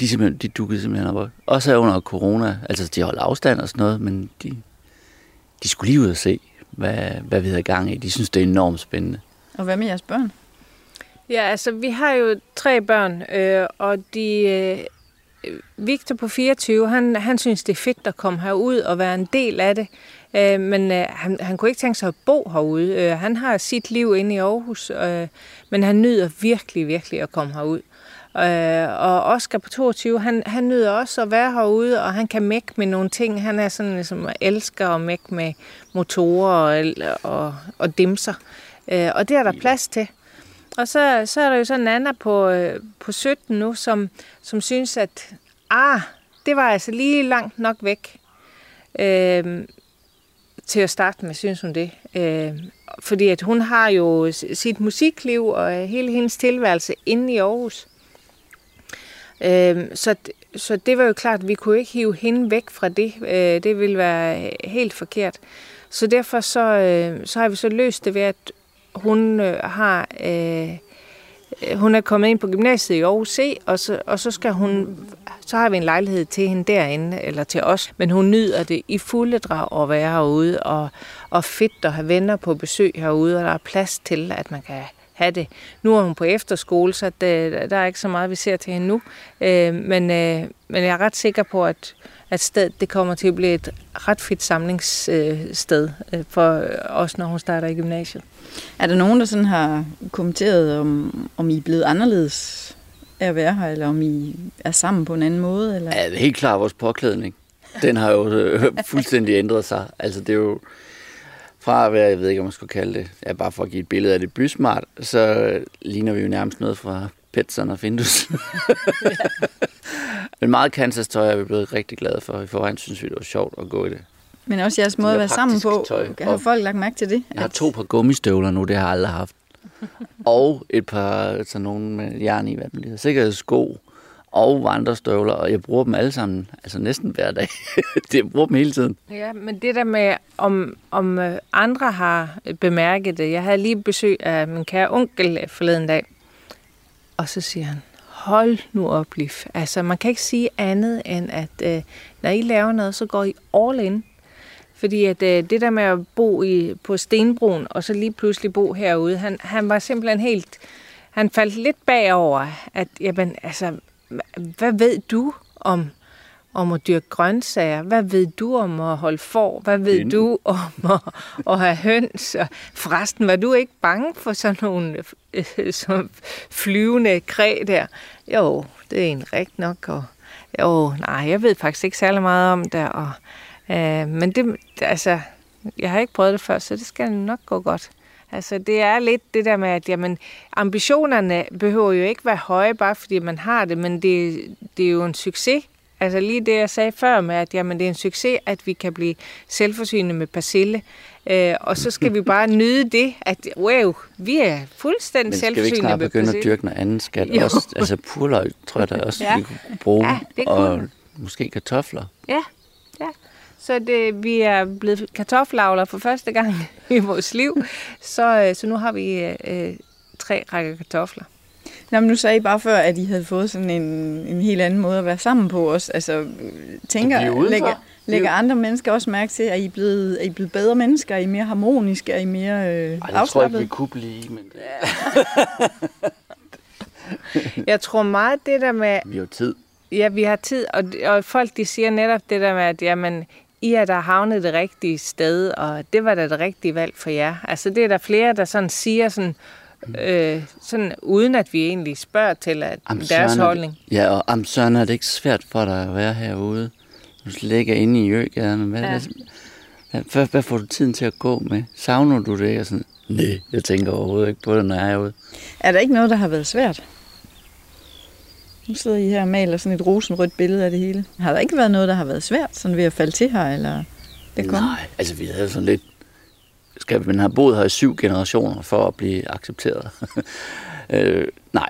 De dukkede simpelthen op. Også under corona. Altså, de holdt afstand og sådan noget, men de skulle lige ud og se, hvad vi havde gang i. De synes, det er enormt spændende. Og hvad med jeres børn? Ja, altså, vi har jo 3 børn, og de... Victor på 24, han synes, det er fedt at komme herud og være en del af det, men han kunne ikke tænke sig at bo herude. Han har sit liv inde i Aarhus, men han nyder virkelig, virkelig at komme herud. Og Oskar på 22, han nyder også at være herude, og han kan mække med nogle ting. Han er sådan, ligesom, elsker at mække med motorer og dimser, og det er der plads til. Og så er der jo sådan en anden på 17 nu, som synes, at det var altså lige langt nok væk. Til at starte med, synes hun det. Fordi at hun har jo sit musikliv og hele hendes tilværelse inde i Aarhus. Så det var jo klart, at vi kunne ikke hive hende væk fra det. Det ville være helt forkert. Så derfor så har vi så løst det ved, at hun er kommet ind på gymnasiet i Aarhus C, og så skal hun, så har vi en lejlighed til hende derinde, eller til os, men hun nyder det i fulde drag at være herude, og fedt at have venner på besøg herude, og der er plads til, at man kan have det. Nu er hun på efterskole, så der er ikke så meget, vi ser til hende nu, men jeg er ret sikker på, at stedet, det kommer til at blive et ret fedt samlingssted for os, når hun starter i gymnasiet. Er der nogen, der sådan har kommenteret, om I er blevet anderledes af at være her, eller om I er sammen på en anden måde? Eller? Ja, helt klart vores påklædning. Den har jo fuldstændig ændret sig. Altså det er jo fra at være, jeg ved ikke, om man skulle kalde det, ja, bare for at give et billede af det bysmart, så ligner vi jo nærmest noget fra Petson og Findus. Men meget Kansas-tøj er vi blevet rigtig glade for. I forvejen synes vi, det var sjovt at gå i det. Men også jeres måde at være sammen på. Har folk lagt mærke til det? Jeg har 2 par gummistøvler nu, det har jeg aldrig haft. Og et par, sådan nogle med jern i, hvad det hedder, sikkerhedssko og vandrestøvler, og jeg bruger dem alle sammen, altså næsten hver dag. Jeg bruger dem hele tiden. Ja, men det der med, om andre har bemærket det. Jeg havde lige besøg af min kære onkel forleden dag, og så siger han, hold nu op, Liv. Altså, man kan ikke sige andet end, at når I laver noget, så går I all in. Fordi at det der med at bo på Stenbroen, og så lige pludselig bo herude, han var simpelthen helt... Han faldt lidt bagover, at jamen, altså, hvad ved du om at dyrke grøntsager? Hvad ved du om at holde får? Hvad ved du om at have høns? Og forresten, var du ikke bange for sådan nogle flyvende kræ der? Jo, det er en rigtig nok. Og, jo, nej, jeg ved faktisk ikke særlig meget om det. Og, men det, altså, jeg har ikke prøvet det før, så det skal nok gå godt. Altså, det er lidt det der med, at jamen, ambitionerne behøver jo ikke være høje, bare fordi man har det, men det er jo en succes. Altså lige det, jeg sagde før med, at jamen, det er en succes, at vi kan blive selvforsynende med persille. Og så skal vi bare nyde det, at wow, vi er fuldstændig selvforsynende med persille. Men skal vi ikke begynde at dyrke noget andet, skat? Også, altså purløg, tror jeg da også, ja. Vi kunne bruge. Ja, det kunne. Og måske kartofler. Ja, ja. Så vi er blevet kartoffelavlere for første gang i vores liv. Så nu har vi 3 rækker kartofler. Nå, men nu sagde I bare før, at I havde fået sådan en helt anden måde at være sammen på os. Altså, tænker, lægger andre mennesker også mærke til, at I er blevet bedre mennesker, er I mere harmoniske, er I mere afslappet? Jeg tror ikke, vi kunne blive, men... Jeg tror meget det der med... Vi har tid. Ja, vi har tid, og folk de siger netop det der med, at jamen, I er der havnet det rigtige sted, og det var da det rigtige valg for jer. Altså det er der flere, der sådan siger sådan, sådan uden at vi egentlig spørger til at deres holdning. Ja, og Søren, er det ikke svært for dig at være herude? Du ligger inde i Jørgaderne. Hvad får du tiden til at gå med? Savner du det? Og sådan, nej, jeg tænker overhovedet ikke på det, når jeg er herude. Er der ikke noget, der har været svært? Nu sidder I her og maler sådan et rosenrødt billede af det hele. Har der ikke været noget, der har været svært, sådan ved at falde til her? Eller nej, altså vi havde sådan lidt... Man har boet her i 7 generationer for at blive accepteret. Nej,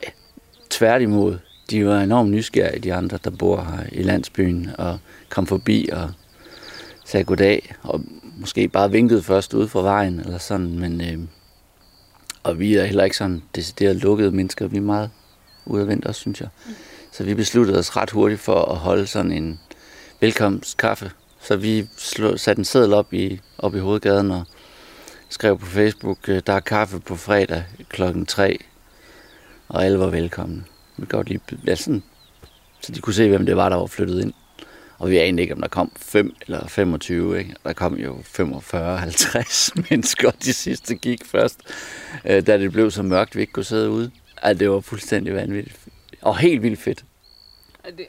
tværtimod. De var enormt nysgerrige, de andre, der bor her i landsbyen, og kom forbi og sagde goddag, og måske bare vinkede først ude fra vejen, eller sådan, men... og vi er heller ikke sådan decideret lukkede mennesker, vi er meget udadvendt også, synes jeg. Så vi besluttede os ret hurtigt for at holde sådan en velkomstkaffe. Så vi satte en seddel op i hovedgaden og skrev på Facebook, der er kaffe på fredag klokken 3, og alle var velkomne. Vi godt lige, sådan, så de kunne se, hvem det var, der var flyttet ind. Og vi anede ikke, om der kom 5 eller 25, ikke? Der kom jo 45-50 mennesker, de sidste gik først, da det blev så mørkt, vi ikke kunne sidde ude. Det var fuldstændig vanvittigt. Og helt vildt fedt.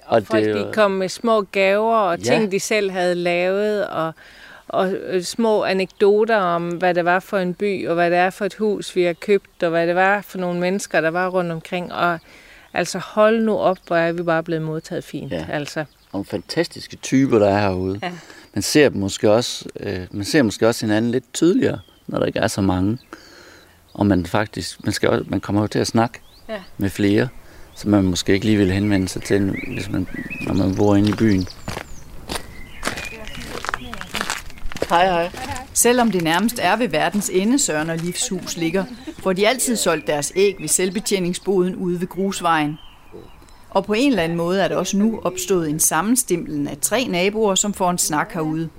Og folk, det var... de kom med små gaver og ting, de selv havde lavet, og små anekdoter om, hvad det var for en by, og hvad det er for et hus, vi har købt, og hvad det var for nogle mennesker, der var rundt omkring. Og altså, hold nu op, hvor er vi bare blevet modtaget fint. Ja. Altså. Og fantastiske typer, der er herude. Ja. Man ser dem måske også, hinanden lidt tydeligere, når der ikke er så mange. Og man kommer jo til at snakke med flere, så man måske ikke lige vil henvende sig til, hvis man, når man bor inde i byen. Hej. Selvom det nærmest er ved verdens ende, Søren og Livs hus ligger, får de altid solgt deres æg ved selvbetjeningsboden ude ved grusvejen. Og på en eller anden måde er der også nu opstået en sammenstimlen af 3 naboer, som får en snak herude.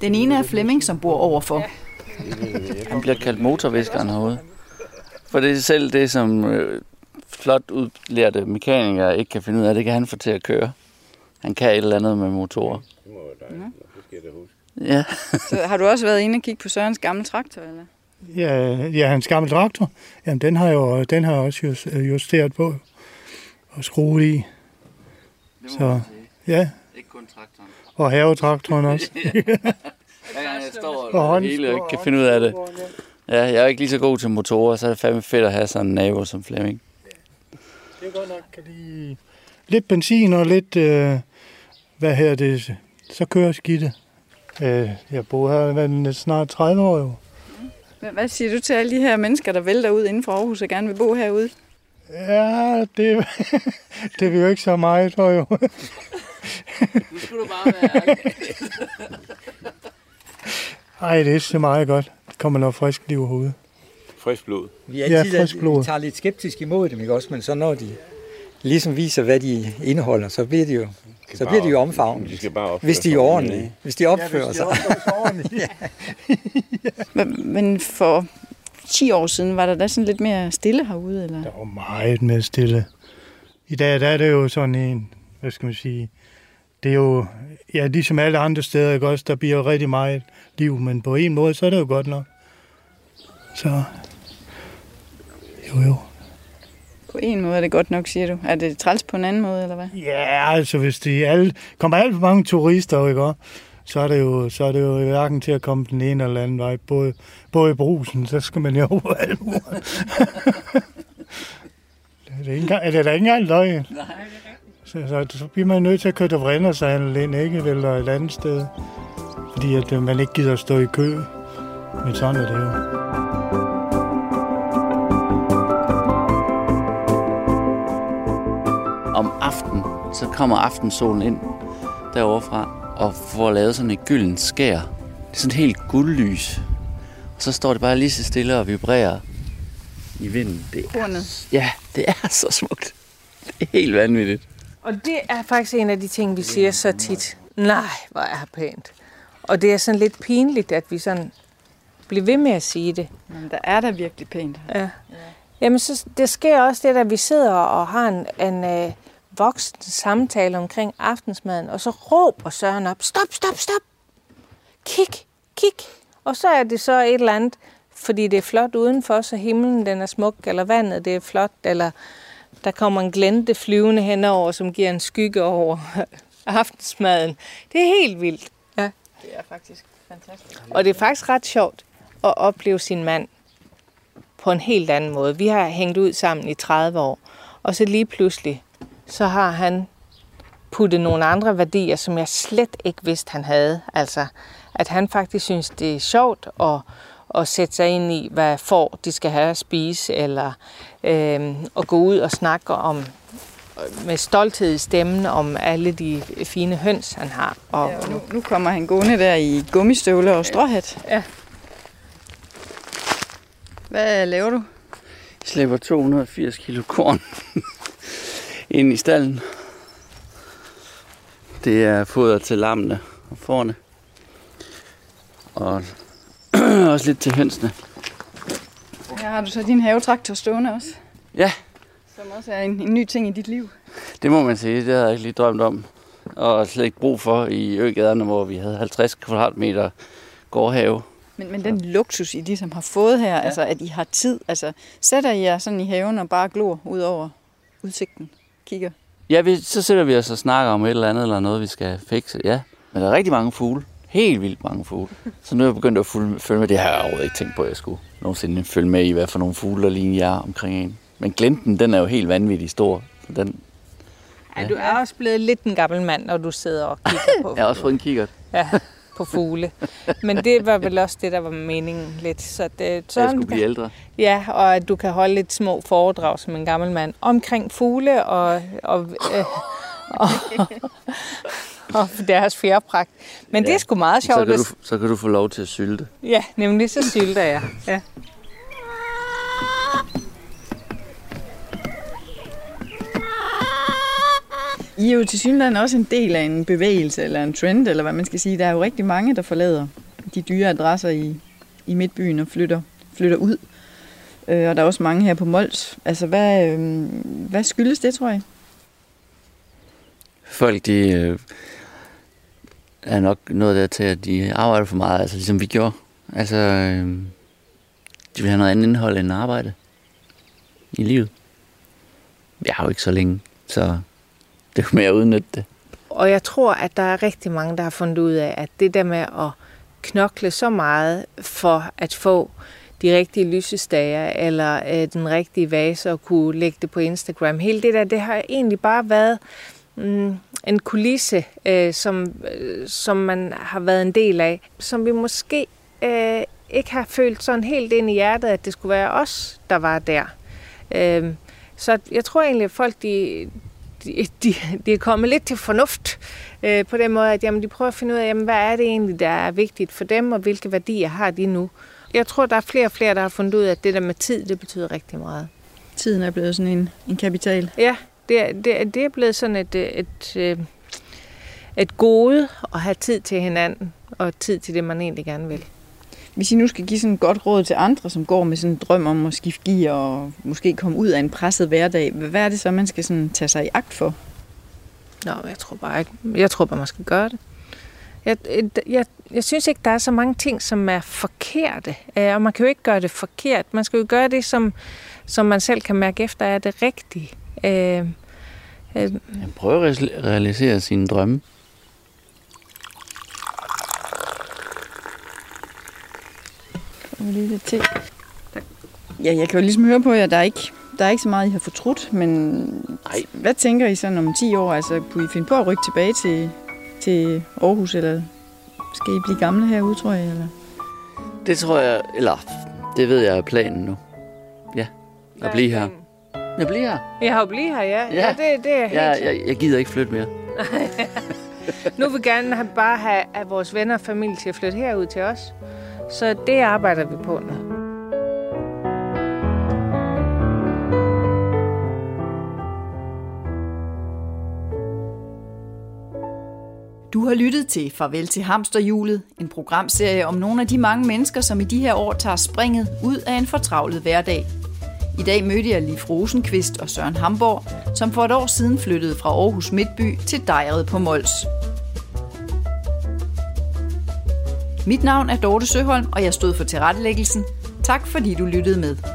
Den ene er Flemming, som bor overfor. Han bliver kaldt motorviskeren herude. For det er selv det, som flot udlærte mekanikere ikke kan finde ud af, det kan han få til at køre. Han kan et eller andet med motorer. Det må være dejligt. Det skal jeg da huske. Ja. Så har du også været inde og kigge på Sørens gamle traktor, eller? Ja, hans gamle traktor. Jamen, den har jeg også justeret på og skruet i. Så ja. Ikke kun traktoren. Og havetraktoren også. Jeg står og hele ikke kan finde ud af det. Ja, jeg er ikke lige så god til motorer, så er det fandme fedt at have sådan en nabo som Flemming. Det er godt nok, kan de... Lidt benzin og lidt, så kører skidtet. Jeg bor her snart 30 år jo. Hvad siger du til alle de her mennesker, der vælter ud inden for Aarhus og gerne vil bo herude? Ja, det er vi jo ikke så meget for jo. Nu skulle du bare være... Ej, det er så meget godt. Det kommer noget frisk liv i hovedet. Frisk blod. Vi er altid, vi tager lidt skeptisk imod dem, ikke også? Men så når de ligesom viser, hvad de indeholder, så bliver de jo... Så bliver de jo omfavnet, hvis de er ordentlige. Hvis de opfører sig. Ja. Men for 10 år siden, var der da sådan lidt mere stille herude? Eller? Der var meget mere stille. I dag der er det jo sådan en, hvad skal man sige, det er jo, ja, ligesom alle andre steder, ikke også, der bliver rigtig meget liv, men på en måde, så er det jo godt nok. Så, jo. På en måde er det godt nok, siger du. Er det træls på en anden måde, eller hvad? Ja, altså hvis de kommer alt for mange turister, ikke? Så er det jo hverken til at komme den ene eller anden vej. Både i Brugsen, så skal man jo over alle muren. Det er da ikke engang løgn. Så bliver man nødt til at køre til Vrindersand ind, ikke? Eller et andet sted. Fordi at man ikke gider at stå i kø. Men sådan er det jo. Om aftenen, så kommer aftensolen ind deroverfra og får lavet sådan et gyldent skær. Det er sådan et helt guldlys. Og så står det bare lige så stille og vibrerer i vinden. Det er så smukt. Det er helt vanvittigt. Og det er faktisk en af de ting, vi siger så tit. Nej, hvor er det pænt. Og det er sådan lidt pinligt, at vi sådan bliver ved med at sige det. Men der er der virkelig pænt. Ja. Jamen, så det sker også det, at vi sidder og har en voksne samtale omkring aftensmaden, og så råber Søren op, stop, kig. Og så er det så et eller andet, fordi det er flot udenfor, så himlen den er smuk, eller vandet det er flot, eller der kommer en glente flyvende henover, som giver en skygge over aftensmaden. Det er helt vildt. Ja. Det er faktisk fantastisk. Og det er faktisk ret sjovt at opleve sin mand på en helt anden måde. Vi har hængt ud sammen i 30 år, og så lige pludselig, så har han puttet nogle andre værdier, som jeg slet ikke vidste, han havde. Altså, at han faktisk synes, det er sjovt at sætte sig ind i, hvad får de skal have at spise, eller at gå ud og snakke om, med stolthed i stemmen om alle de fine høns, han har. Og nu kommer han gående der i gummistøvler og stråhat. Ja. Hvad laver du? Jeg slæber 280 kilo korn ind i stallen. Det er foder til lammene og fårene. Og også lidt til hønsene. Her har du så din havetraktor stående også. Ja. Som også er en ny ting i dit liv. Det må man sige, det havde jeg ikke lige drømt om. Og slet ikke brug for i Jørgaderne, hvor vi havde 50 kvadratmeter gårdhave. Men den luksus, I ligesom har fået her, ja. Altså at I har tid, altså sætter I jer sådan i haven og bare glor ud over udsigten, kigger? Ja, så sætter vi os og snakker om et eller andet, eller noget, vi skal fikse, ja. Men der er rigtig mange fugle. Helt vildt mange fugle. Så nu er jeg begyndt at følge med. Det har jeg overhovedet ikke tænkt på, at jeg skulle nogensinde følge med i, hvad for nogle fugle, der ligner jer omkring en. Men glenten, den er jo helt vanvittig stor. Så den, ja. Ja, du er også blevet lidt en gammel mand, når du sidder og kigger på fugle. Jeg har også fået en kikkert. Ja, på fugle. Men det var vel også det, der var meningen lidt. Så det, jeg skulle blive ældre. Ja, og at du kan holde lidt små foredrag som en gammel mand omkring fugle og deres fjerdragt. Men ja, det er sgu meget sjovt. Så kan du få lov til at sylte. Ja, nemlig så sylter jeg. Ja. I er jo tilsyneladende også en del af en bevægelse eller en trend, eller hvad man skal sige. Der er jo rigtig mange, der forlader de dyre adresser i midtbyen og flytter ud. Og der er også mange her på Mols. Altså, hvad skyldes det, tror jeg? Folk, de er nok noget der til, at de arbejder for meget, altså ligesom vi gjorde. Altså, de vil have noget andet indhold end arbejde i livet. Jeg har jo ikke så længe, så det er jo med at udnytte det. Og jeg tror, at der er rigtig mange, der har fundet ud af, at det der med at knokle så meget for at få de rigtige lysestager, eller den rigtige vase og kunne lægge det på Instagram, hele det der, det har egentlig bare været en kulisse, som man har været en del af, som vi måske ikke har følt sådan helt ind i hjertet, at det skulle være os, der var der. Så jeg tror egentlig, at folk de er kommet lidt til fornuft på den måde, at de prøver at finde ud af, hvad er det egentlig, der er vigtigt for dem, og hvilke værdier har de nu. Jeg tror, der er flere og flere, der har fundet ud af, at det der med tid, det betyder rigtig meget. Tiden er blevet sådan en kapital. Ja. Det er blevet sådan et gode at have tid til hinanden, og tid til det, man egentlig gerne vil. Hvis I nu skal give sådan et godt råd til andre, som går med sådan en drøm om at skifte gear og måske komme ud af en presset hverdag, hvad er det så, man skal sådan tage sig i agt for? Nå, jeg tror bare, man skal gøre det. Jeg synes ikke, der er så mange ting, som er forkerte, og man kan jo ikke gøre det forkert. Man skal jo gøre det, som man selv kan mærke efter, er det rigtige. Prøv at realisere sine drømme. Lige lidt til. Ja, jeg kan jo ligesom høre på jer, der er ikke så meget, I har fortrudt, men ej, hvad tænker I sådan om 10 år? Altså, kunne I finde på at rykke tilbage til Aarhus, eller skal I blive gamle herude, tror jeg? Eller? Det tror jeg, eller det ved jeg er planen nu. Ja, at blive her. Jeg bliver her. Jeg har jo blivet her, ja. Ja. Det er helt... Jeg gider ikke flytte mere. Nu vil vi gerne bare have at vores venner og familie til at flytte herud til os. Så det arbejder vi på nu. Du har lyttet til Farvel til Hamsterhjulet, en programserie om nogle af de mange mennesker, som i de her år tager springet ud af en fortravlet hverdag. I dag mødte jeg Liv Rosenqvist og Søren Hamborg, som for et år siden flyttede fra Aarhus Midtby til Dejret på Mols. Mit navn er Dorte Søholm, og jeg stod for tilrettelæggelsen. Tak fordi du lyttede med.